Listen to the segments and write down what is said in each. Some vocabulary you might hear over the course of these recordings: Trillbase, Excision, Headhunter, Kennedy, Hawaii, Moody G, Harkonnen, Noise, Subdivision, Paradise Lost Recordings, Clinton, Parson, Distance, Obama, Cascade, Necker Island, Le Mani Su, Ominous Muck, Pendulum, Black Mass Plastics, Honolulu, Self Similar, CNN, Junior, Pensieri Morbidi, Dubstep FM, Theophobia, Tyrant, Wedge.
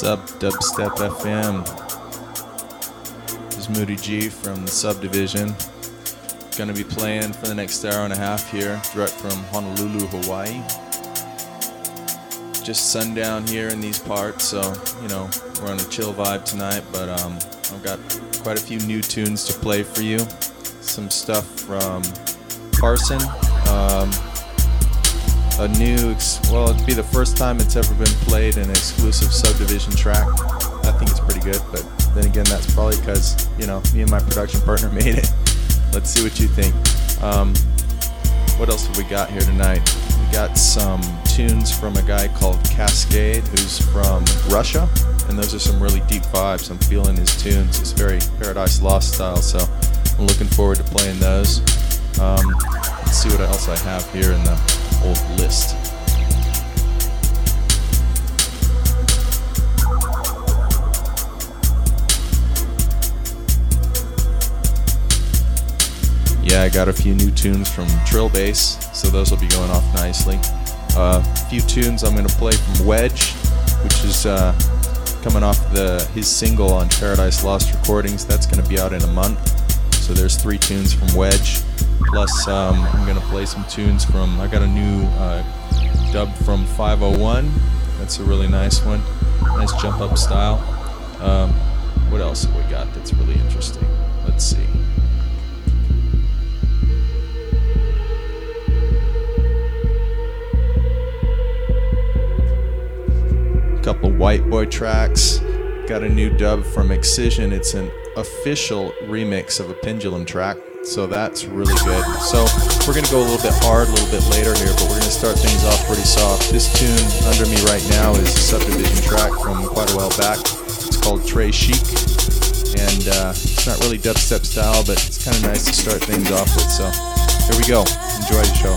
What's up, Dubstep FM? This is Moody G from the Subdivision. Gonna be playing for the next hour and a half here, direct from Honolulu, Hawaii. Just sundown here in these parts, so you know we're on a chill vibe tonight. But I've got quite a few new tunes to play for you. Some stuff from Parson. It'd be the first time it's ever been played an exclusive Subdivision track. I think it's pretty good, but then again, that's probably because, you know, me and my production partner made it. Let's see what you think. What else have we got here tonight? We got some tunes from a guy called Cascade, who's from Russia, and those are some really deep vibes. I'm feeling his tunes. It's very Paradise Lost style, so I'm looking forward to playing those. Let's see what else I have here in the old list. Yeah, I got a few new tunes from Trillbase, so those will be going off nicely. A few tunes I'm going to play from Wedge, which is coming off his single on Paradise Lost Recordings. That's going to be out in a month. So there's 3 tunes from Wedge. Plus, I'm going to play some tunes I got a new dub from 501. That's a really nice one. Nice jump up style. What else have we got that's really interesting? Let's see. A couple white boy tracks. Got a new dub from Excision. It's an official remix of a Pendulum track. So that's really good. So we're going to go a little bit hard a little bit later here, but we're going to start things off pretty soft. This tune under me right now is a Subdivision track from quite a while back. It's called Trey Chic, and it's not really dubstep style, but it's kind of nice to start things off with. So here we go. Enjoy the show.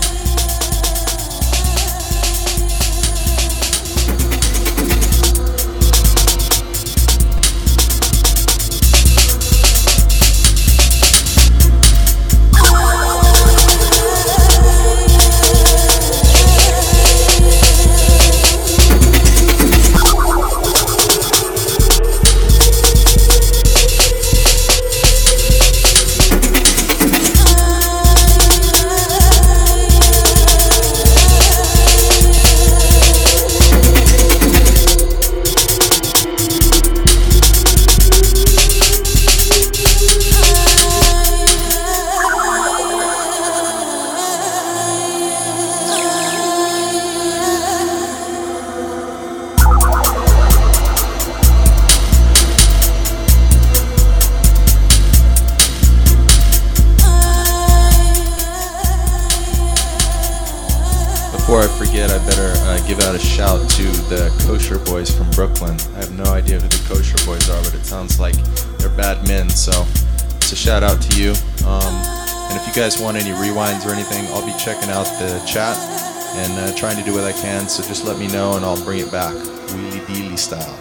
Shout out to you, and if you guys want any rewinds or anything, I'll be checking out the chat and trying to do what I can, so just let me know and I'll bring it back wheelie dealy style.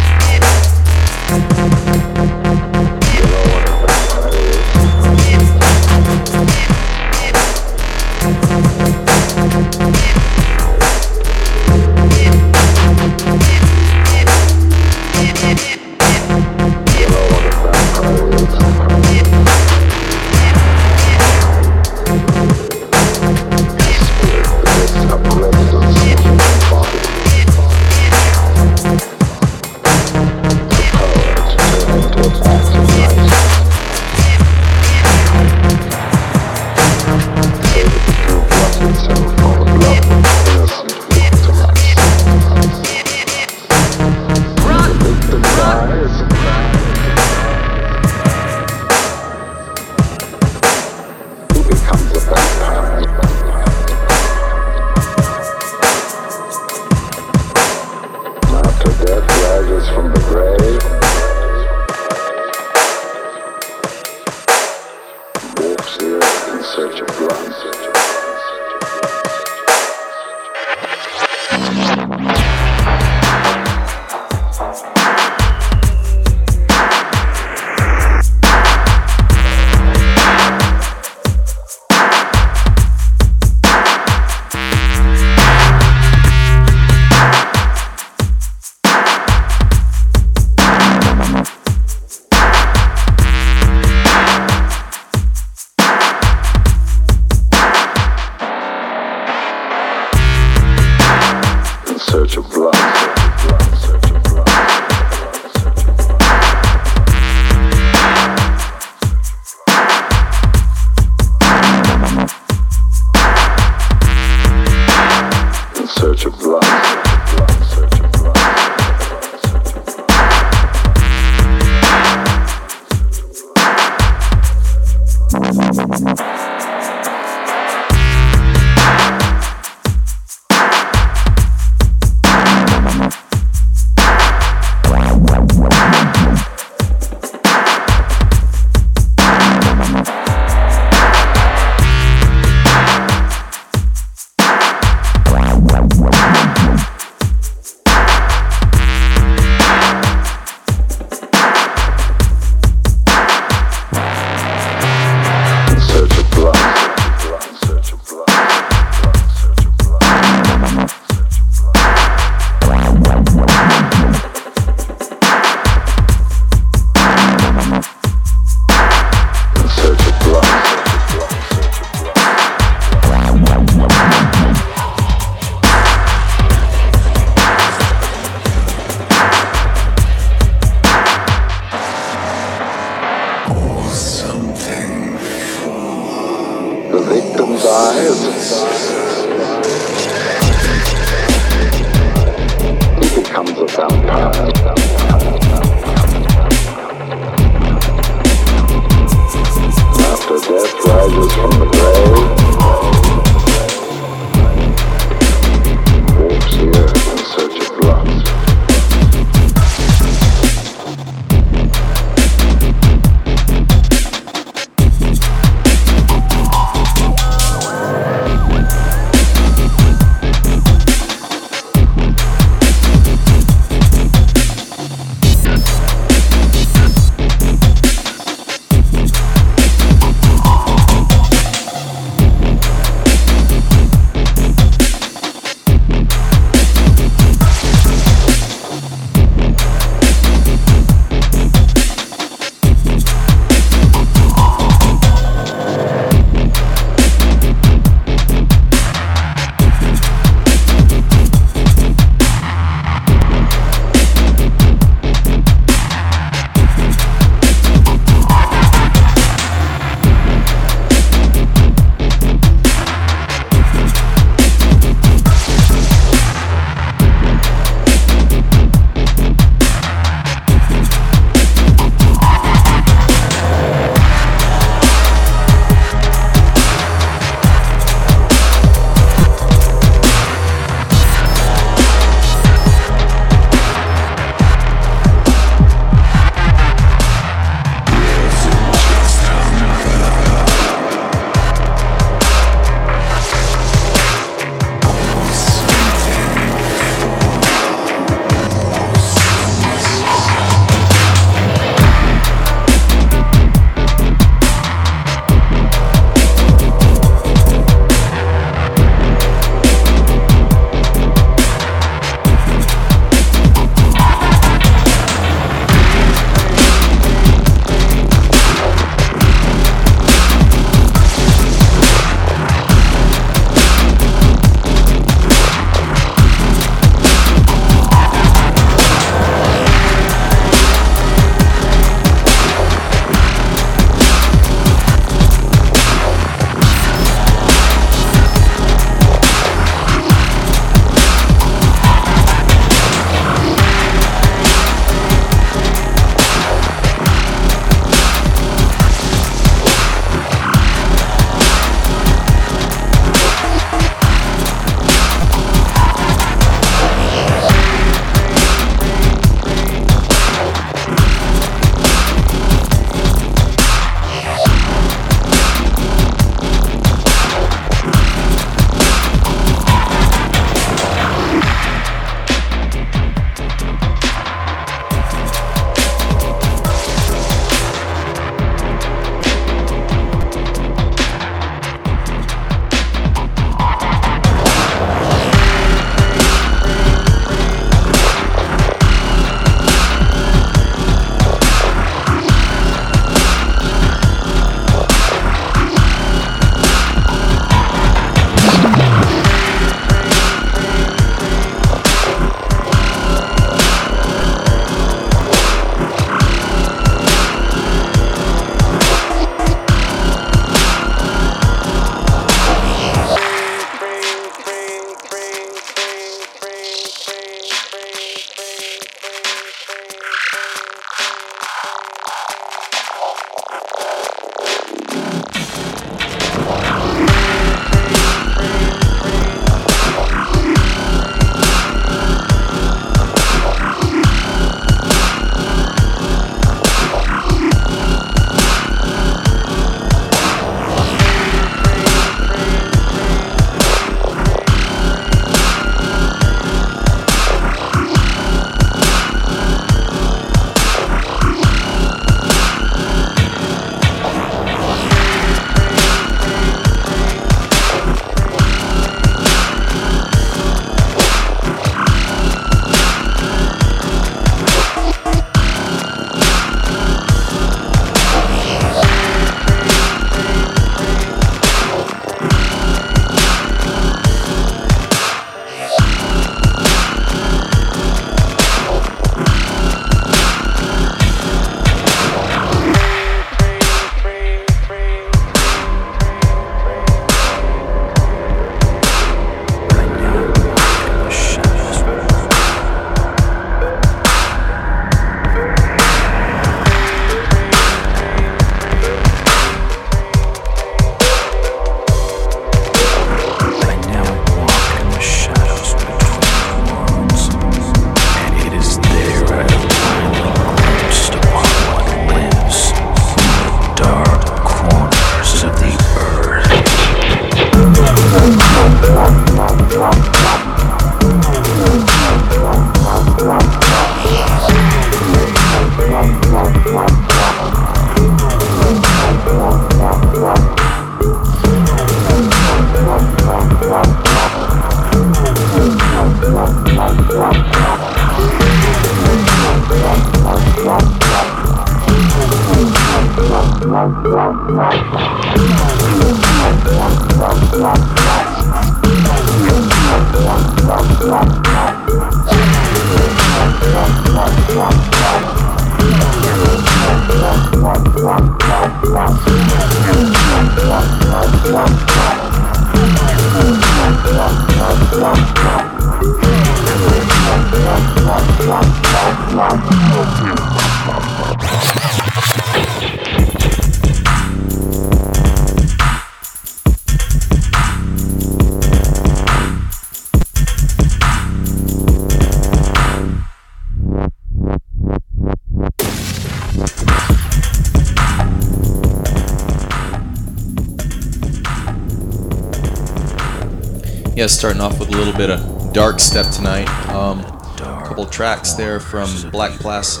Starting off with a little bit of dark step tonight. A couple tracks there from Black Mass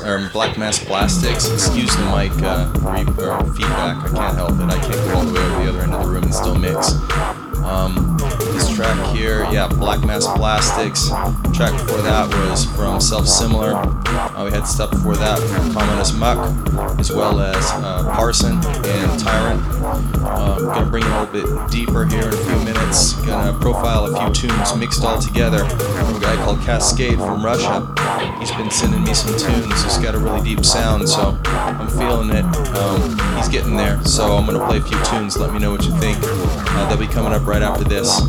Plastics. Excuse the mic feedback. I can't help it. I can't go all the way over the other end of the room and still mix. This track here, Black Mass Plastics. Track before that was from Self Similar. We had stuff before that from Ominous Muck, as well as Parson and Tyrant. I'm going to bring it a little bit deeper here in a few minutes. Going to profile a few tunes mixed all together from a guy called Cascade from Russia. He's been sending me some tunes. He's got a really deep sound, so I'm feeling it. He's getting there, so I'm going to play a few tunes. Let me know what you think. They'll be coming up right after this.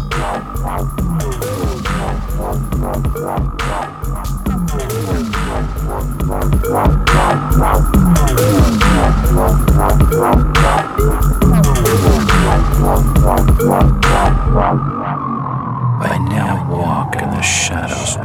I now walk in the shadows.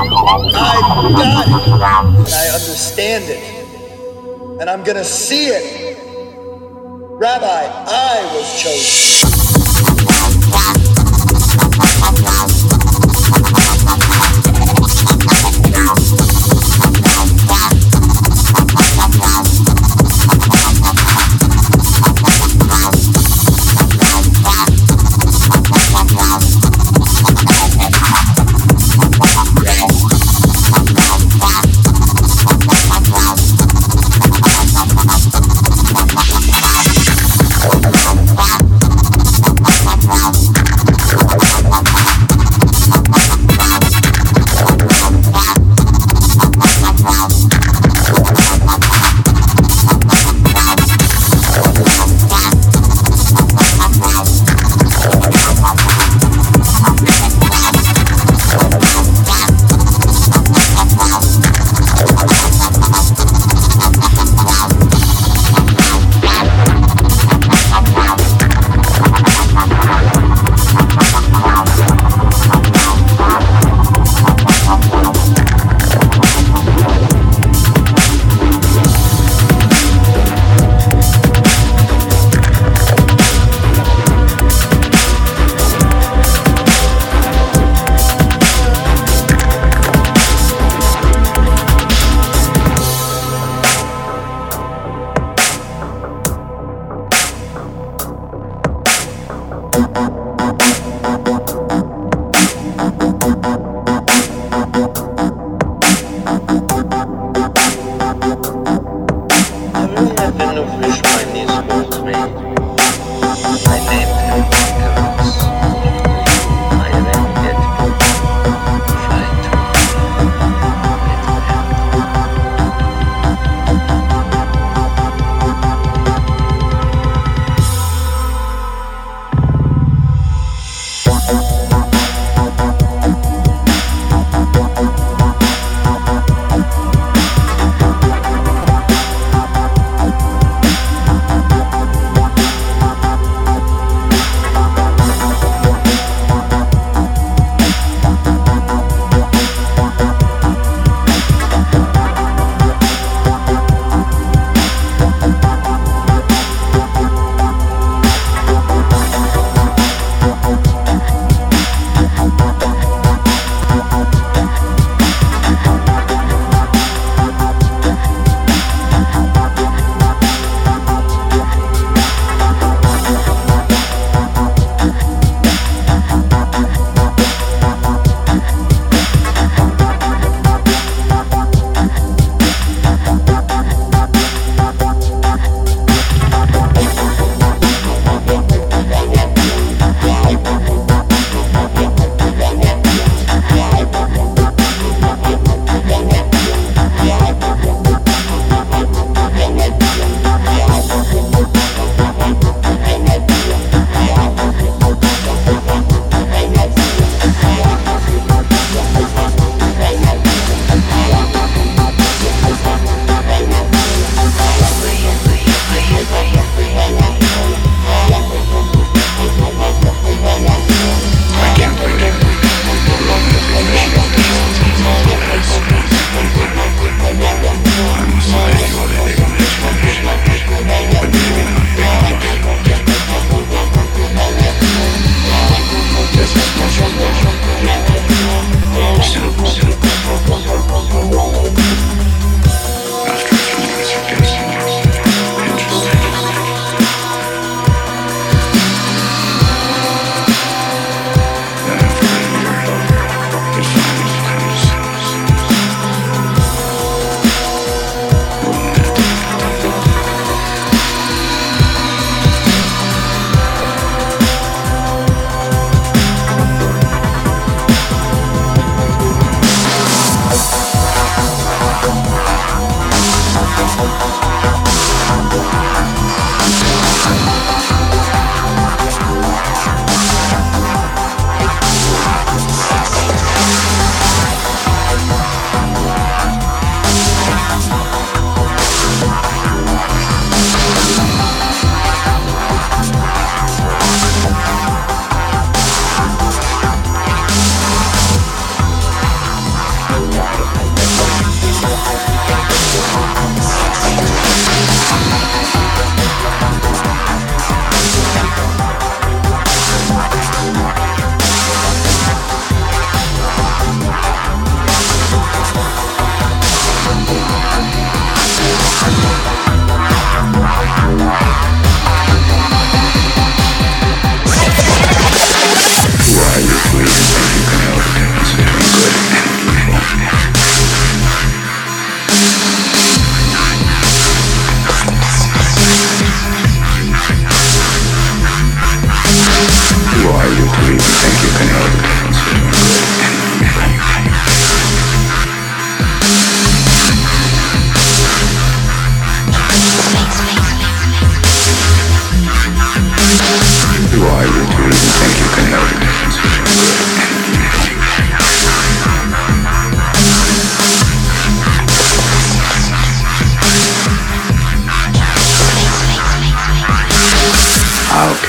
I got it. I understand it. And I'm gonna see it. Rabbi, I was chosen.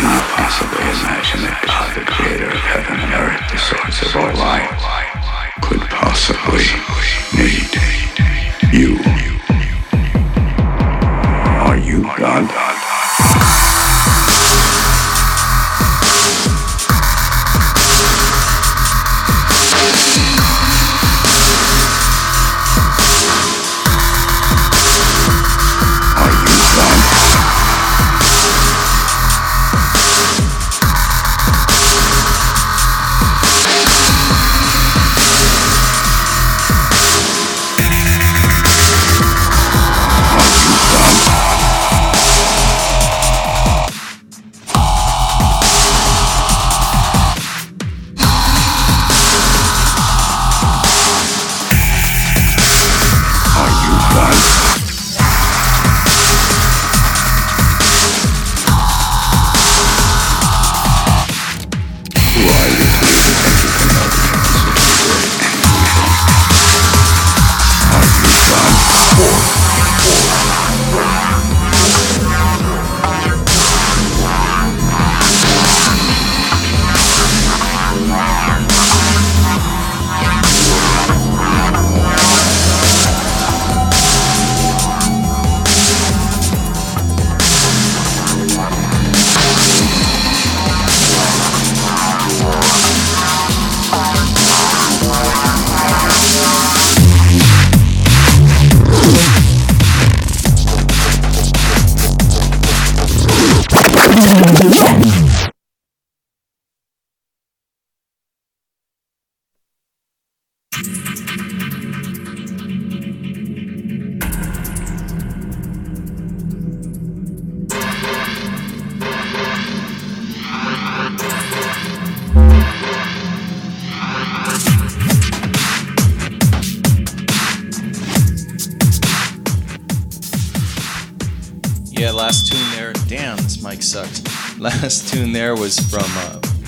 cannot possibly imagine that God, the creator of heaven and earth, the source of all life, could possibly need you. Are you God?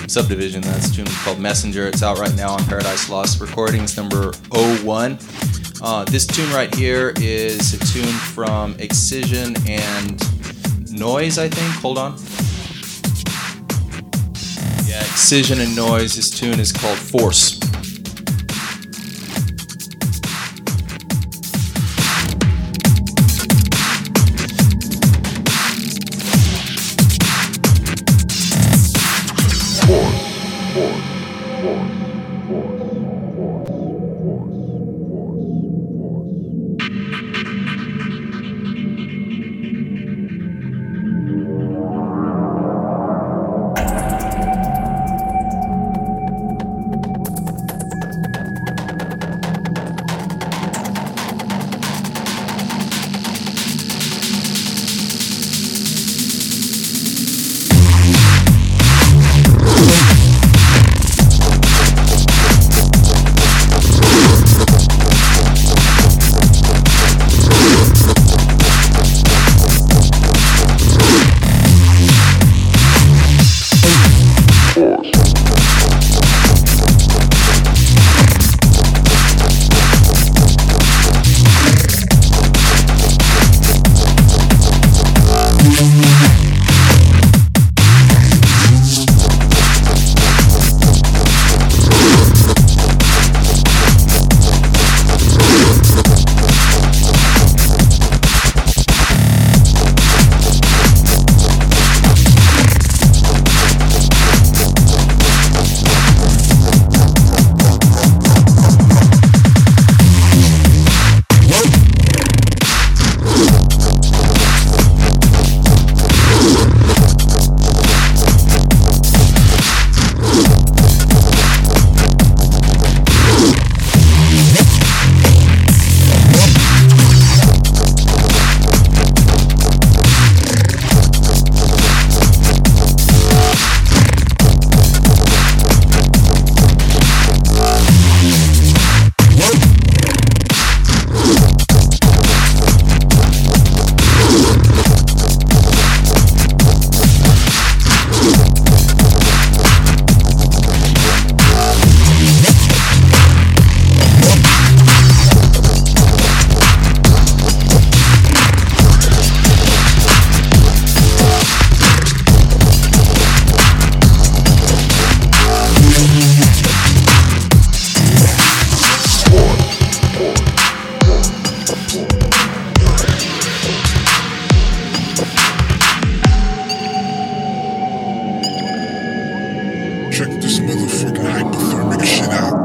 Subdivision. That's a tune called Messenger. It's out right now on Paradise Lost Recordings, number 01. This tune right here is a tune from Excision and Noise, I think. Hold on. Yeah, Excision and Noise. This tune is called Force. this motherfucking hypothermic shit out.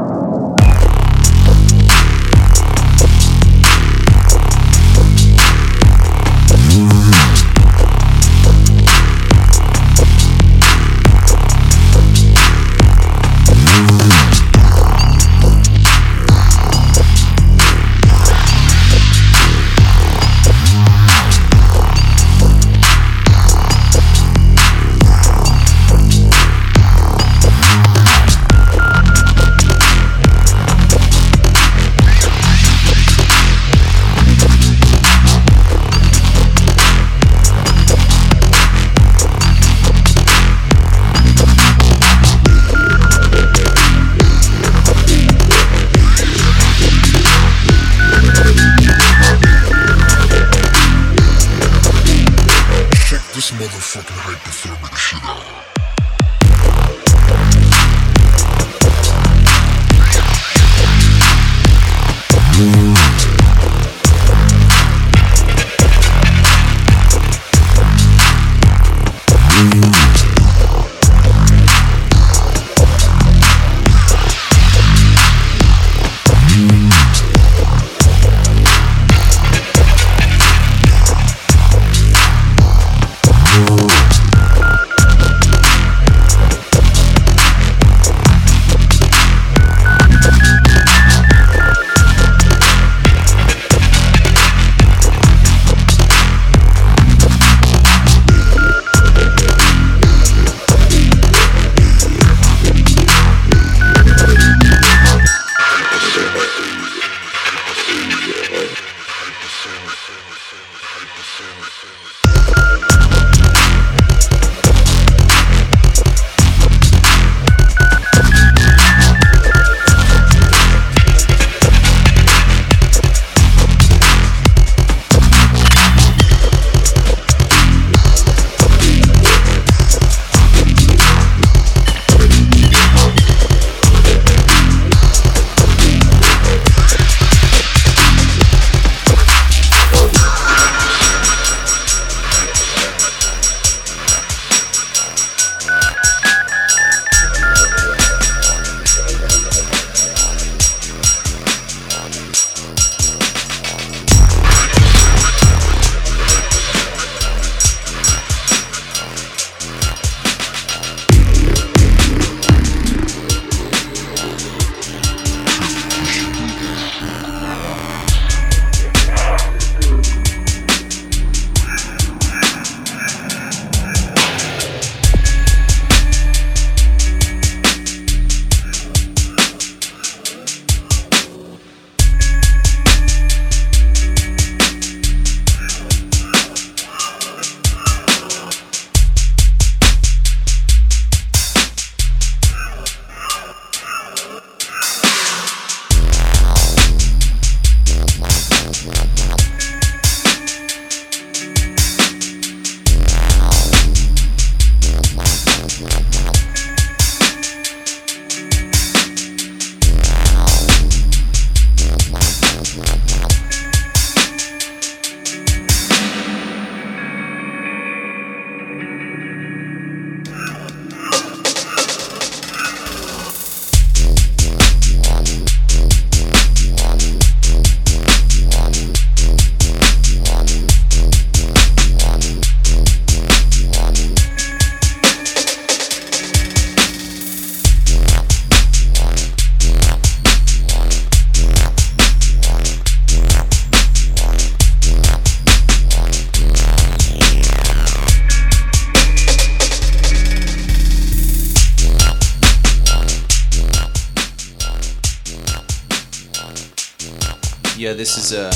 Yeah, this is a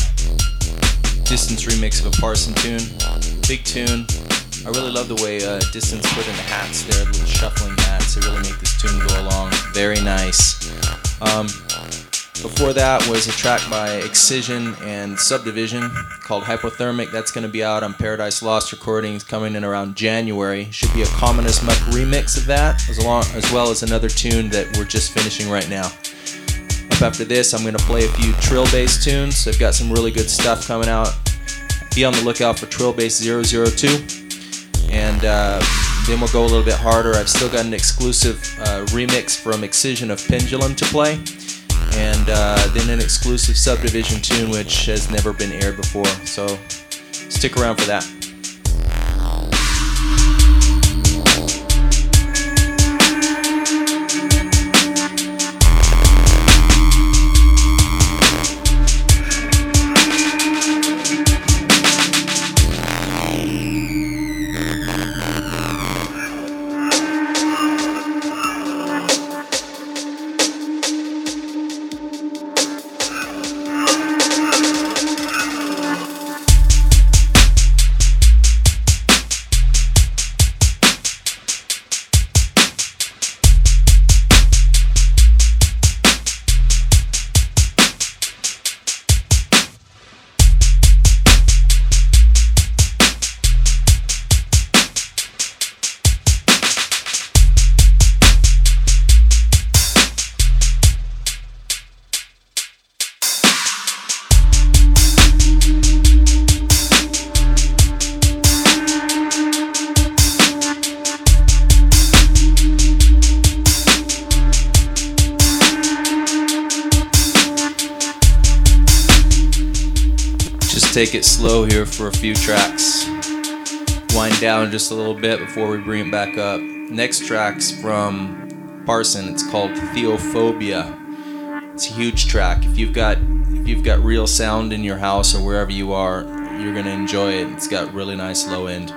Distance remix of a Parson tune. Big tune. I really love the way Distance put in the hats there, little shuffling hats. They really make this tune go along. Very nice. Before that was a track by Excision and Subdivision called Hypothermic. That's going to be out on Paradise Lost Recordings coming in around January. Should be a Ominous Muck remix of that, as well as another tune that we're just finishing right now. After this, I'm going to play a few Trillbase tunes. They've got some really good stuff coming out. Be on the lookout for Trillbase 002. And Then we'll go a little bit harder. I've still got an exclusive remix from Excision of Pendulum to play. And then an exclusive Subdivision tune which has never been aired before. So stick around for that. Take it slow here for a few tracks. Wind down just a little bit before we bring it back up. Next track's from Parson. It's called Theophobia. It's a huge track. If you've got real sound in your house or wherever you are, you're gonna enjoy it. It's got really nice low end.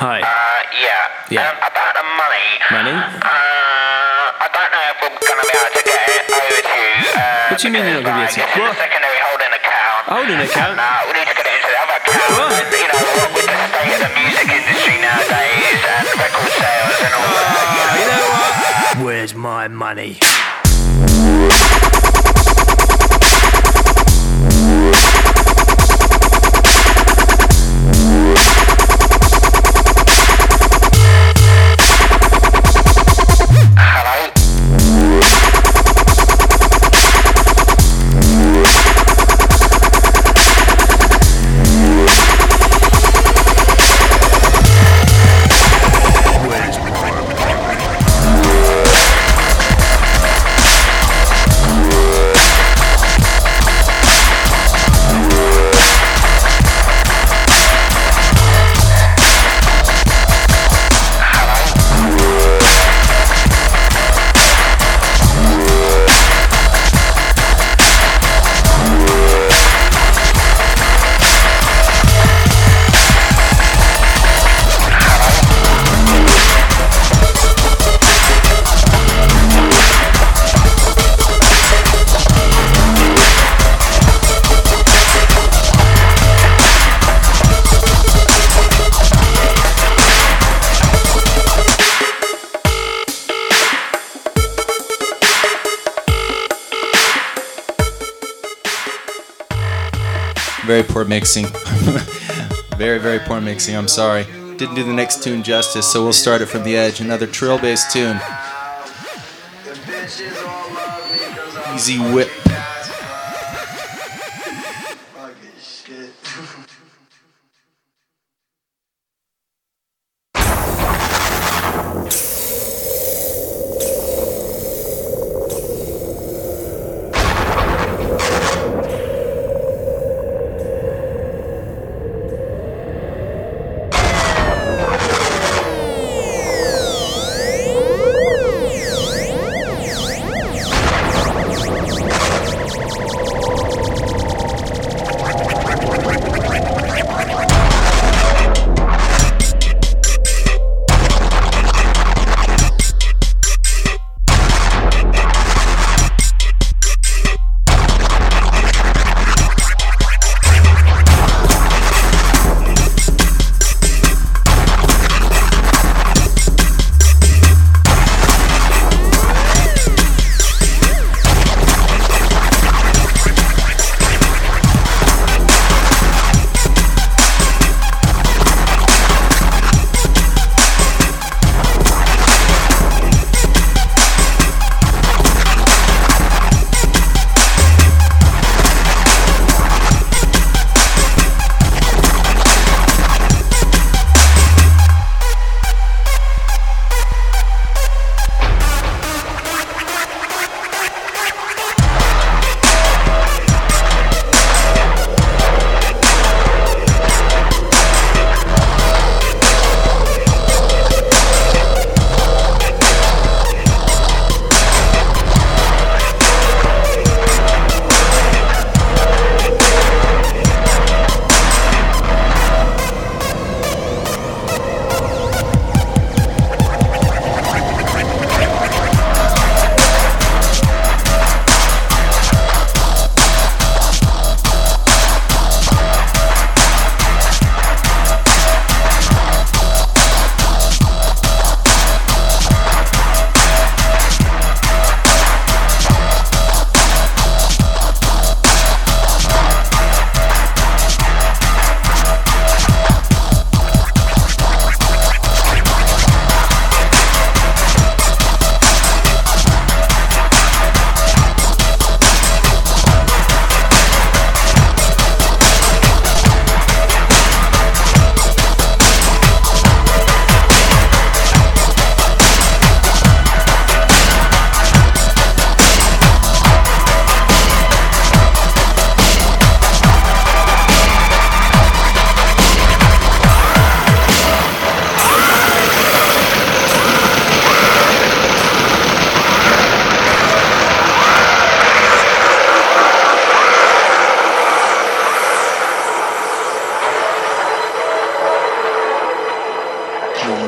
Hi. Yeah. About the money. Money? I don't know if we're going to be able to get it over to you. What do you mean you're not going to be able to? What? Secondary holding account. Holding account? We need to get it into the other account. What? You know, with the state of the music industry nowadays and record sales and all that. You know what? Where's my money? Very poor mixing. Very poor mixing, I'm sorry. Didn't do the next tune justice, so we'll start it from the edge. Another Trillbase tune. Easy Whip.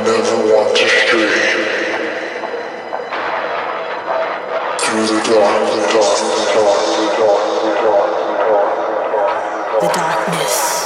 never want to stray through the dark, the dark, the dark, the dark, the dark, the darkness.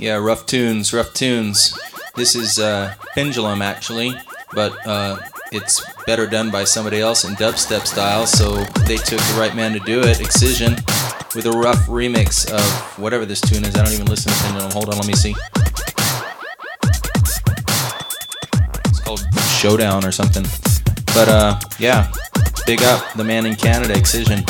Yeah, rough tunes. This is Pendulum, actually, but it's better done by somebody else in dubstep style, so they took the right man to do it, Excision, with a rough remix of whatever this tune is. I don't even listen to Pendulum. Hold on, let me see. It's called Showdown or something. But yeah, big up the man in Canada, Excision.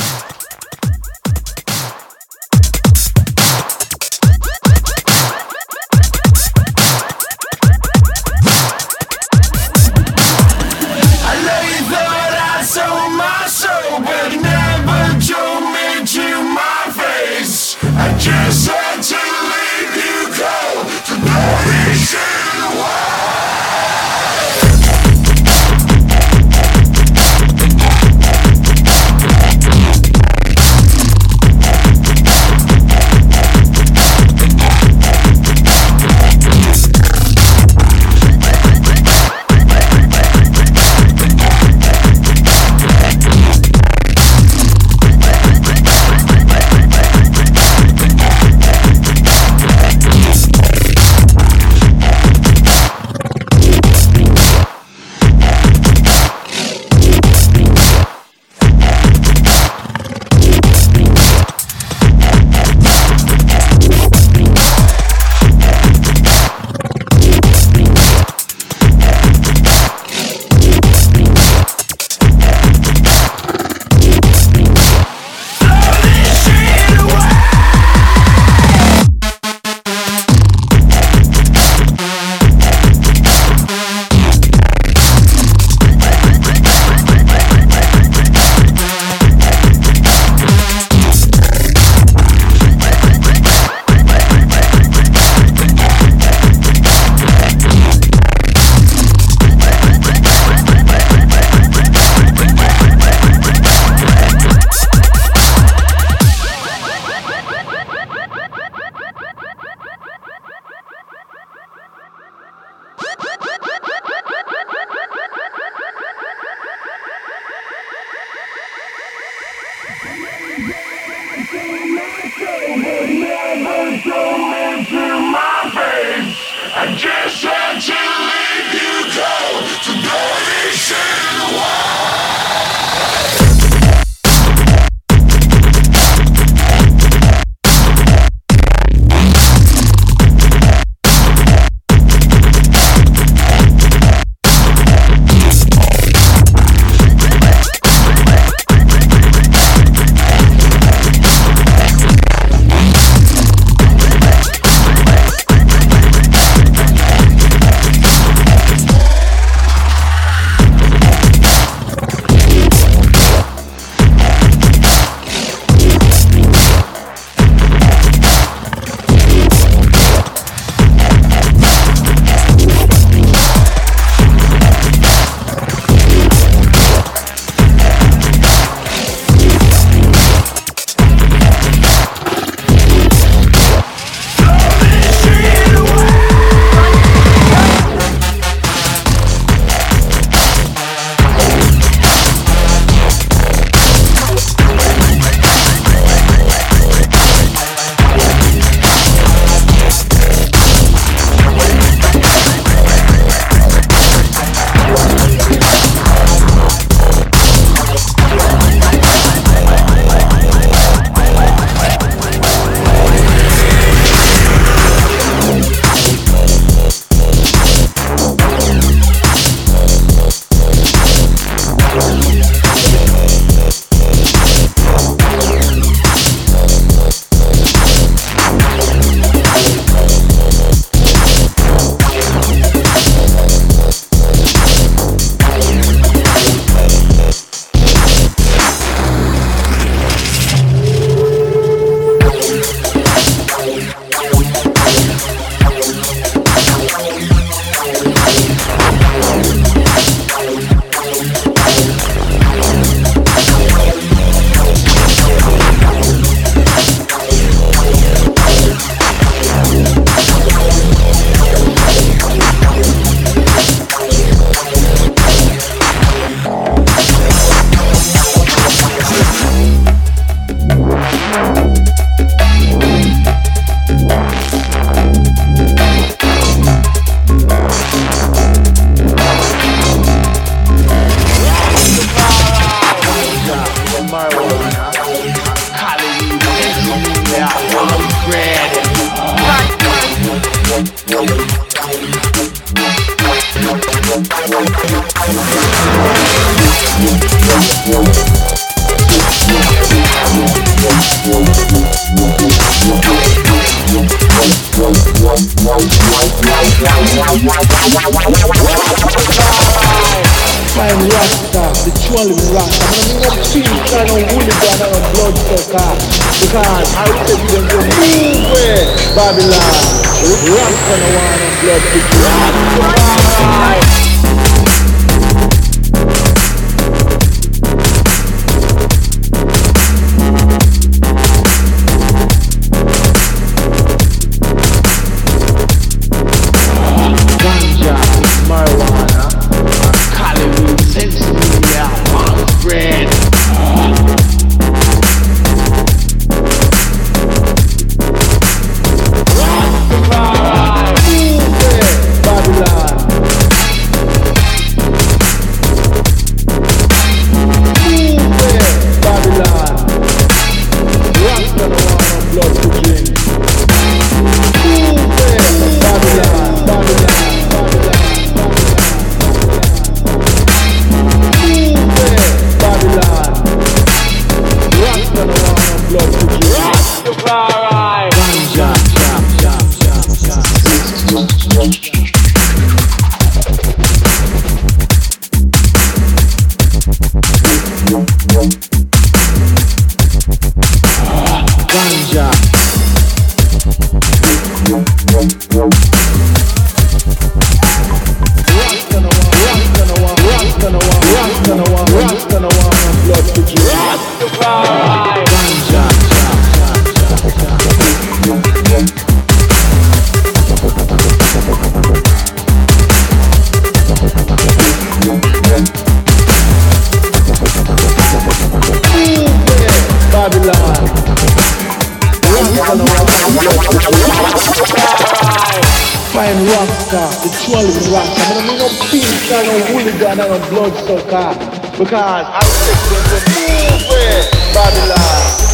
swallowing rocks. I mean, no peace, I don't hooligan, I don't bloodsucker. Because I think them to move it, Babylon.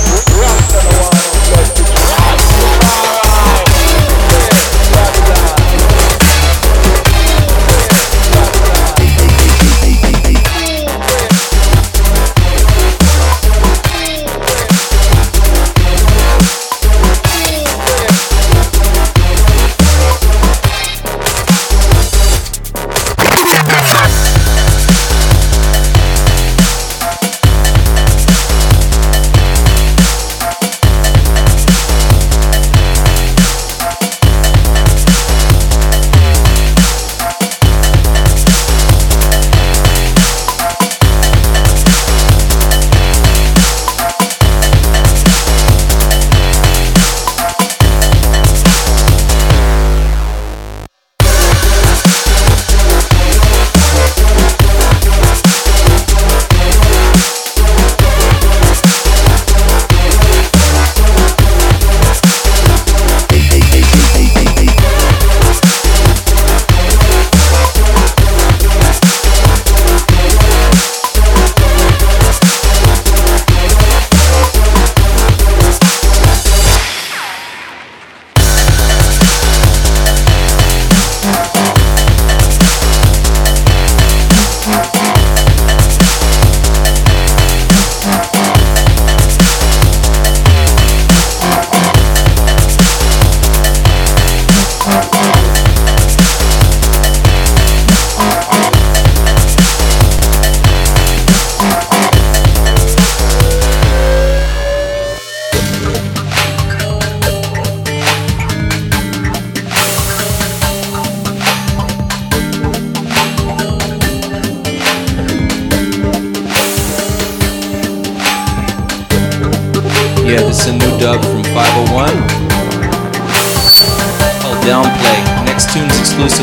Rocks on the one who blood to rocks. Babylon.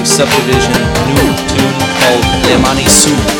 Subdivision, new tune called Lemani Su.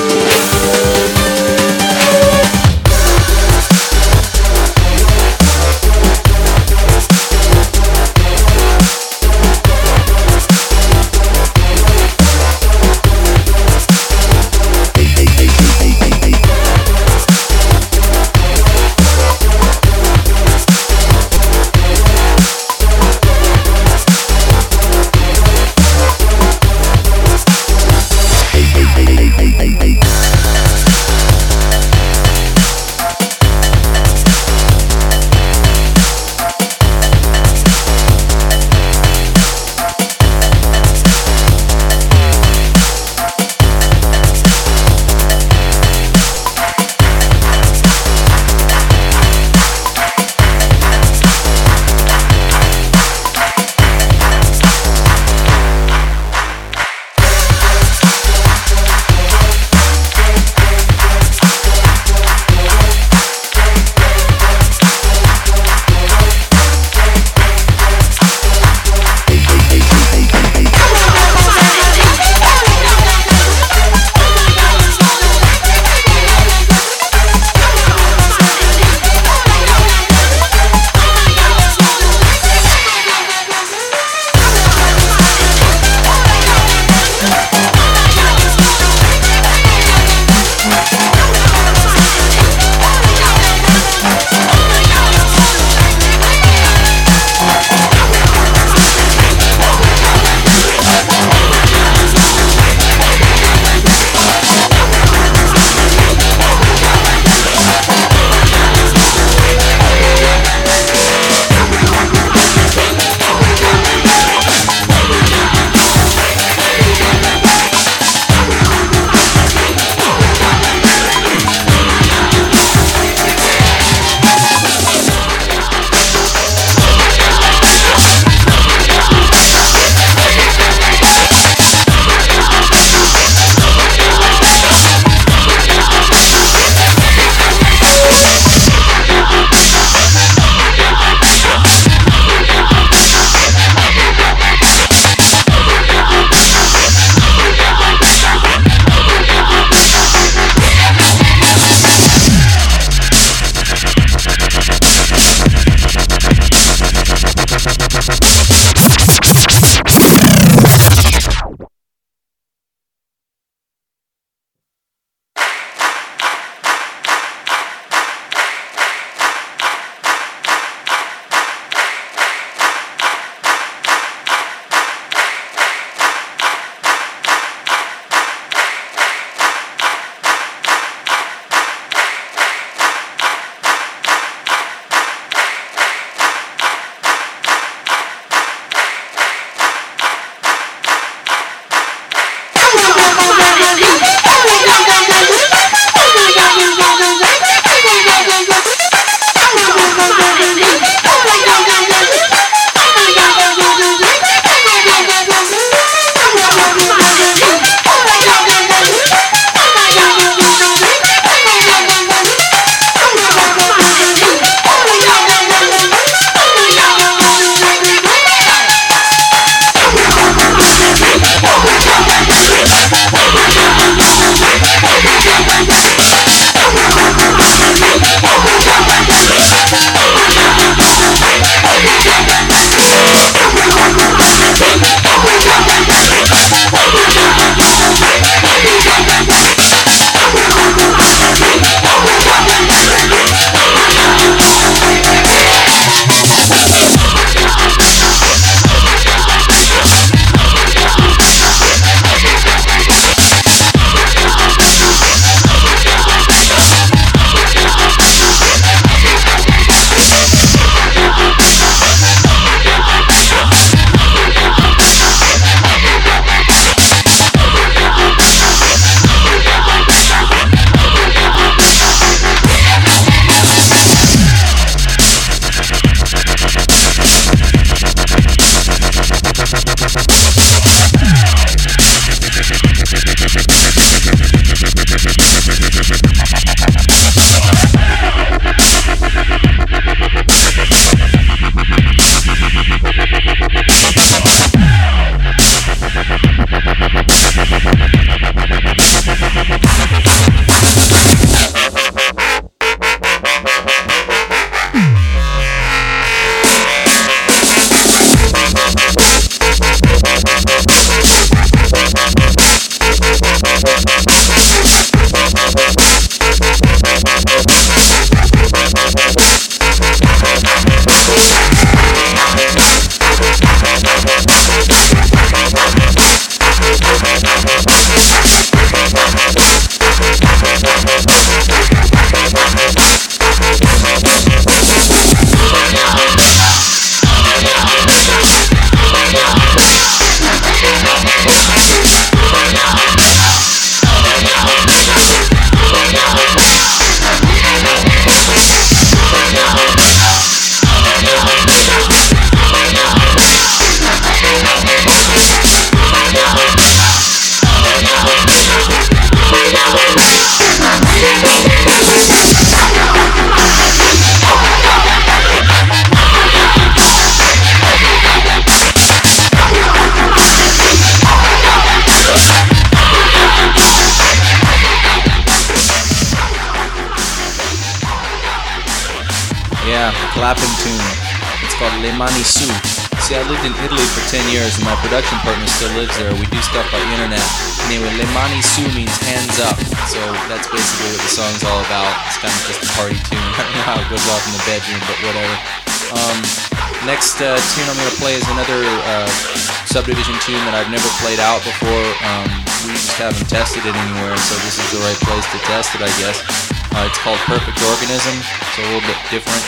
slapping tune. It's called Le Mani Su. See, I lived in Italy for 10 years and my production partner still lives there. We do stuff by the internet. Anyway, Le Mani Su means hands up. So that's basically what the song's all about. It's kind of just a party tune. I don't know how it goes off in the bedroom, but whatever. Next tune I'm going to play is another Subdivision tune that I've never played out before. We just haven't tested it anywhere, so this is the right place to test it, I guess. It's called Perfect Organism, so a little bit different.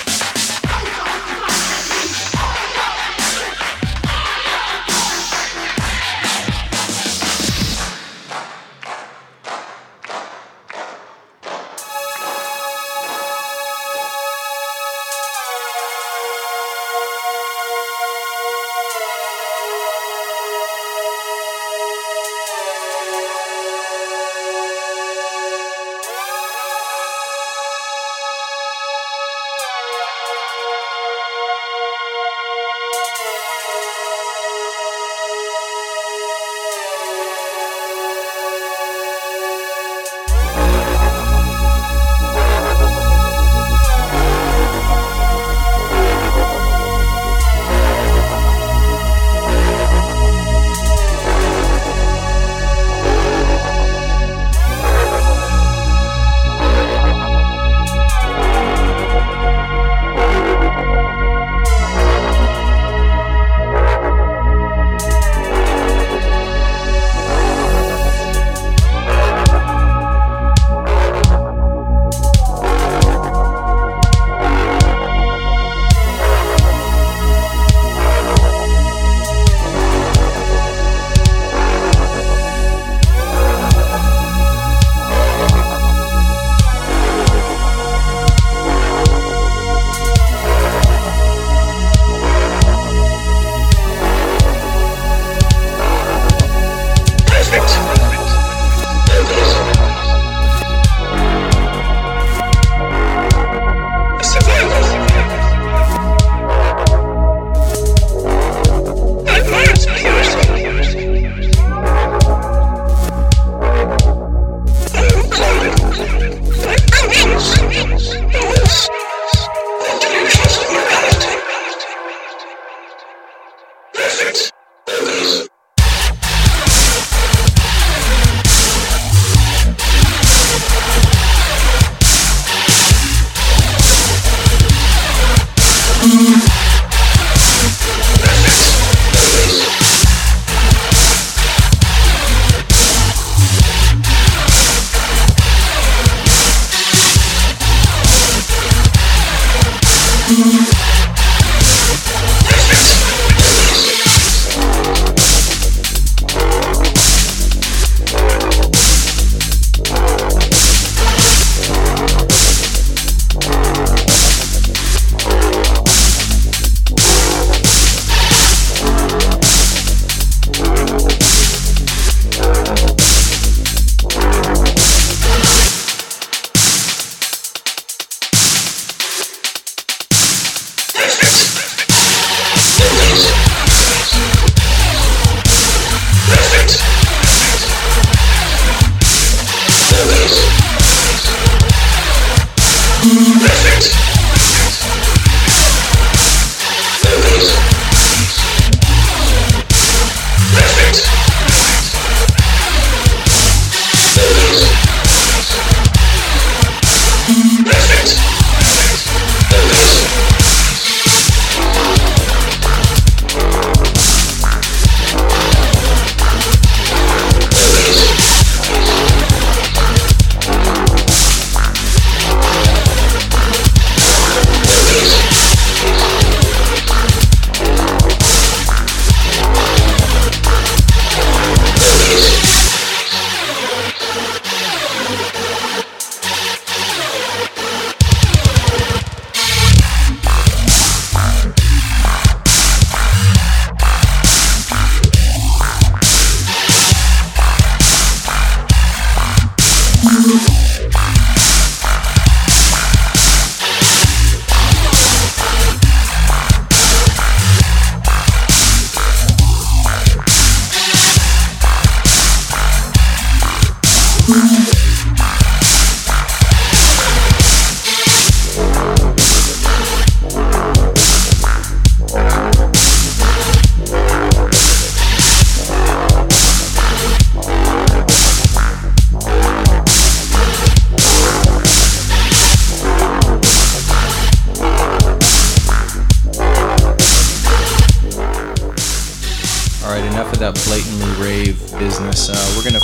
business. We're gonna.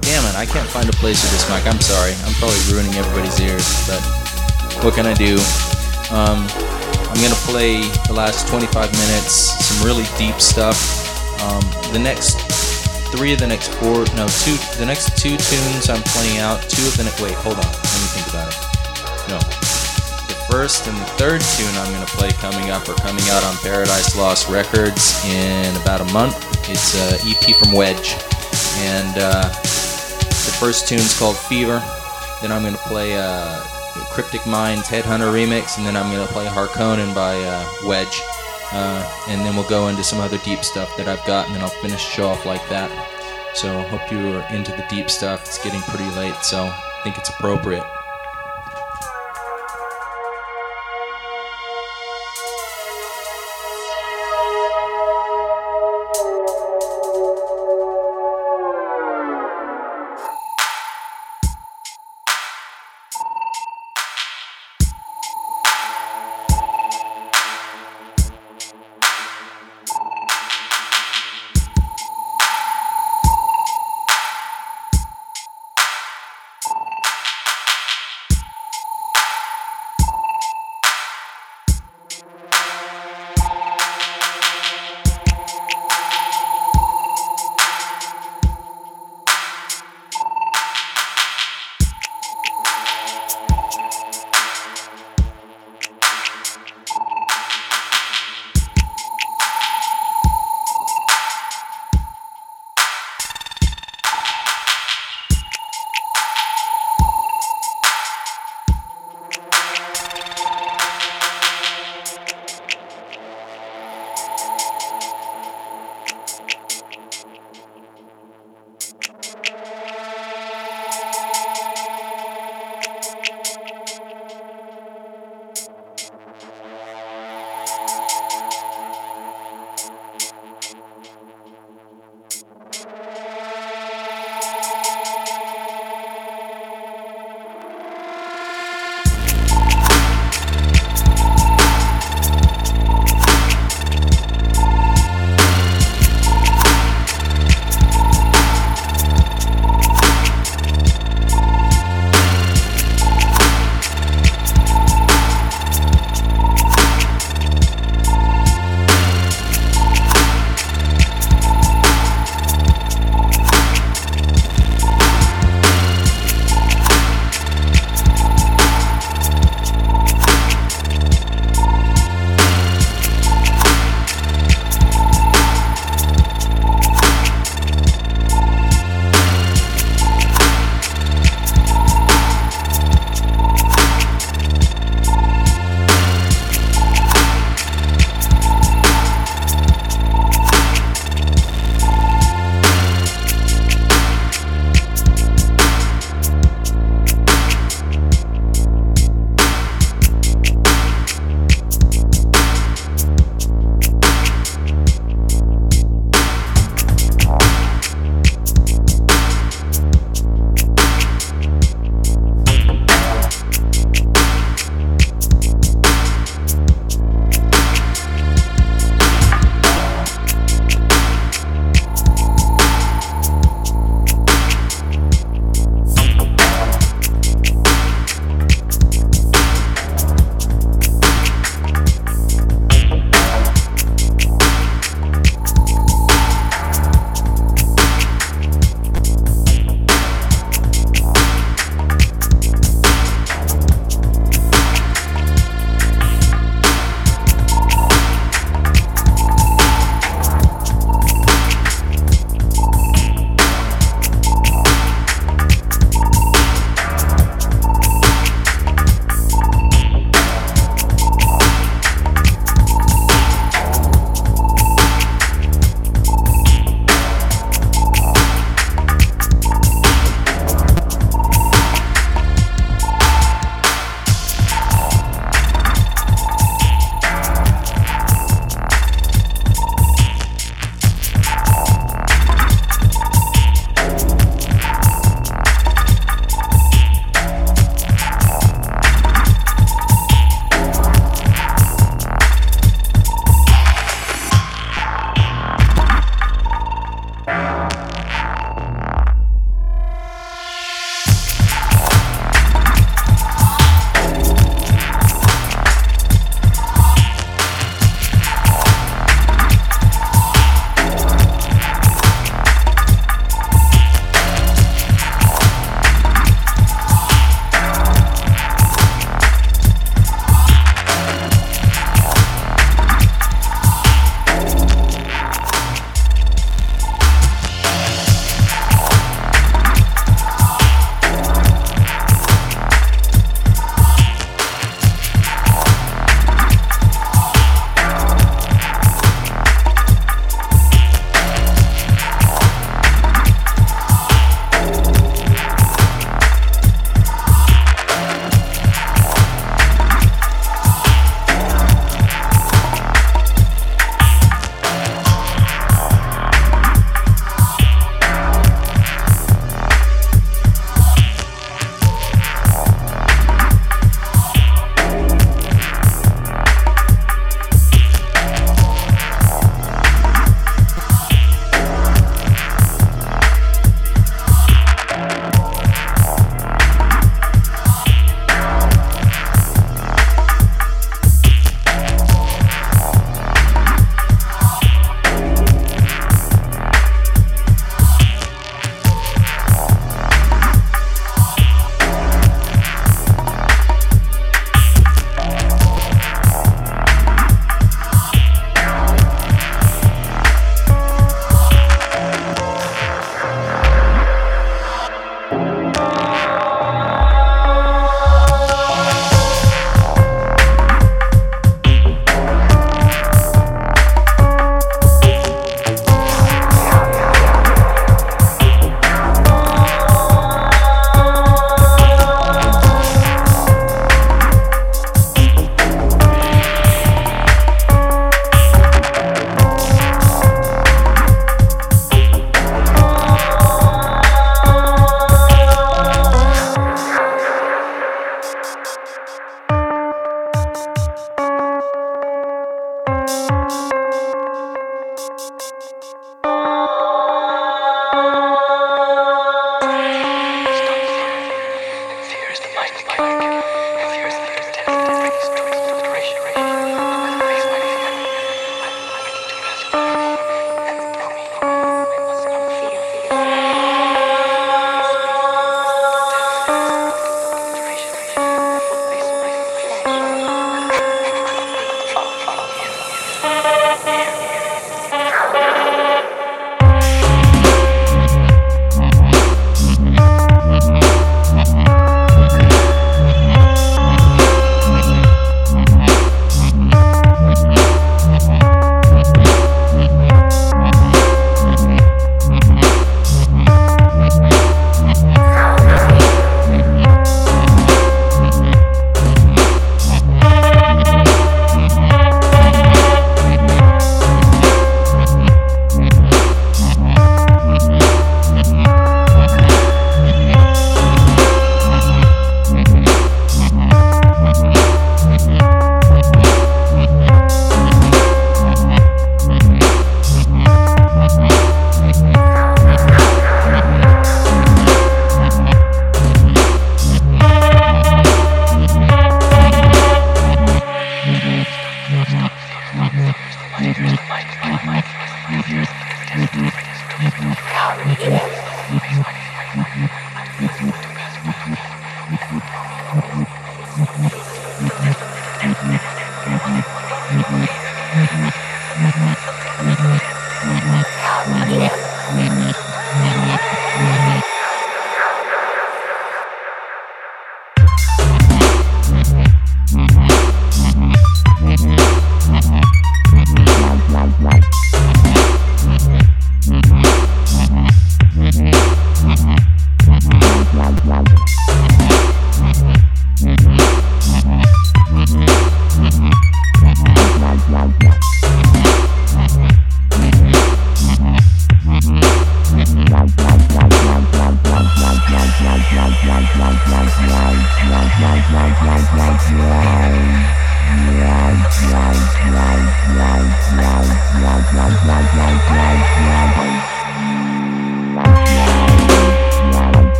Damn it! I can't find a place for this mic. I'm sorry. I'm probably ruining everybody's ears, but what can I do? I'm gonna play the last 25 minutes, some really deep stuff. The next two tunes I'm playing out. Wait, hold on. Let me think about it. No. The first and the third tune I'm going to play coming out on Paradise Lost Records in about a month. It's an EP from Wedge. And the first tune's called Fever. Then I'm going to play Cryptic Minds Headhunter remix. And then I'm going to play Harkonnen by Wedge. And then we'll go into some other deep stuff that I've got, and then I'll finish the show off like that. So hope you are into the deep stuff. It's getting pretty late, so I think it's appropriate.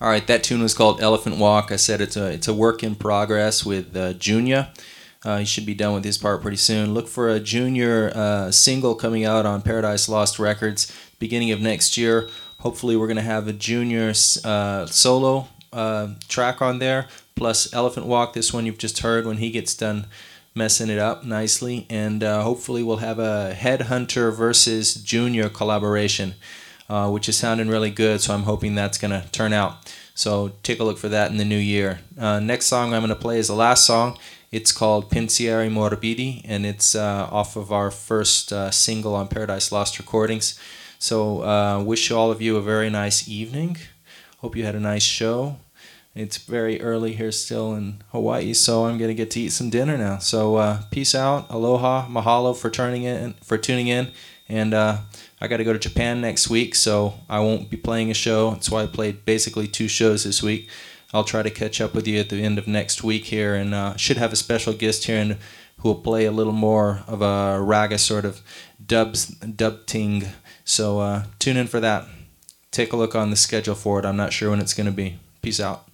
All right, that tune was called Elephant Walk. I said it's a work in progress with Junior. He should be done with his part pretty soon. Look for a Junior single coming out on Paradise Lost Records beginning of next year. Hopefully we're going to have a Junior solo track on there, plus Elephant Walk, this one you've just heard, when he gets done messing it up nicely. And hopefully we'll have a Headhunter versus Junior collaboration, which is sounding really good, so I'm hoping that's going to turn out. So take a look for that in the new year. Next song I'm going to play is the last song. It's called Pensieri Morbidi, and it's off of our first single on Paradise Lost Recordings. So wish all of you a very nice evening. Hope you had a nice show. It's very early here still in Hawaii, so I'm going to get to eat some dinner now. So peace out, aloha, mahalo for tuning in. And I got to go to Japan next week, so I won't be playing a show. That's why I played basically two shows this week. I'll try to catch up with you at the end of next week here, and should have a special guest here and who will play a little more of a raga sort of dub ting. So tune in for that. Take a look on the schedule for it. I'm not sure when it's going to be. Peace out.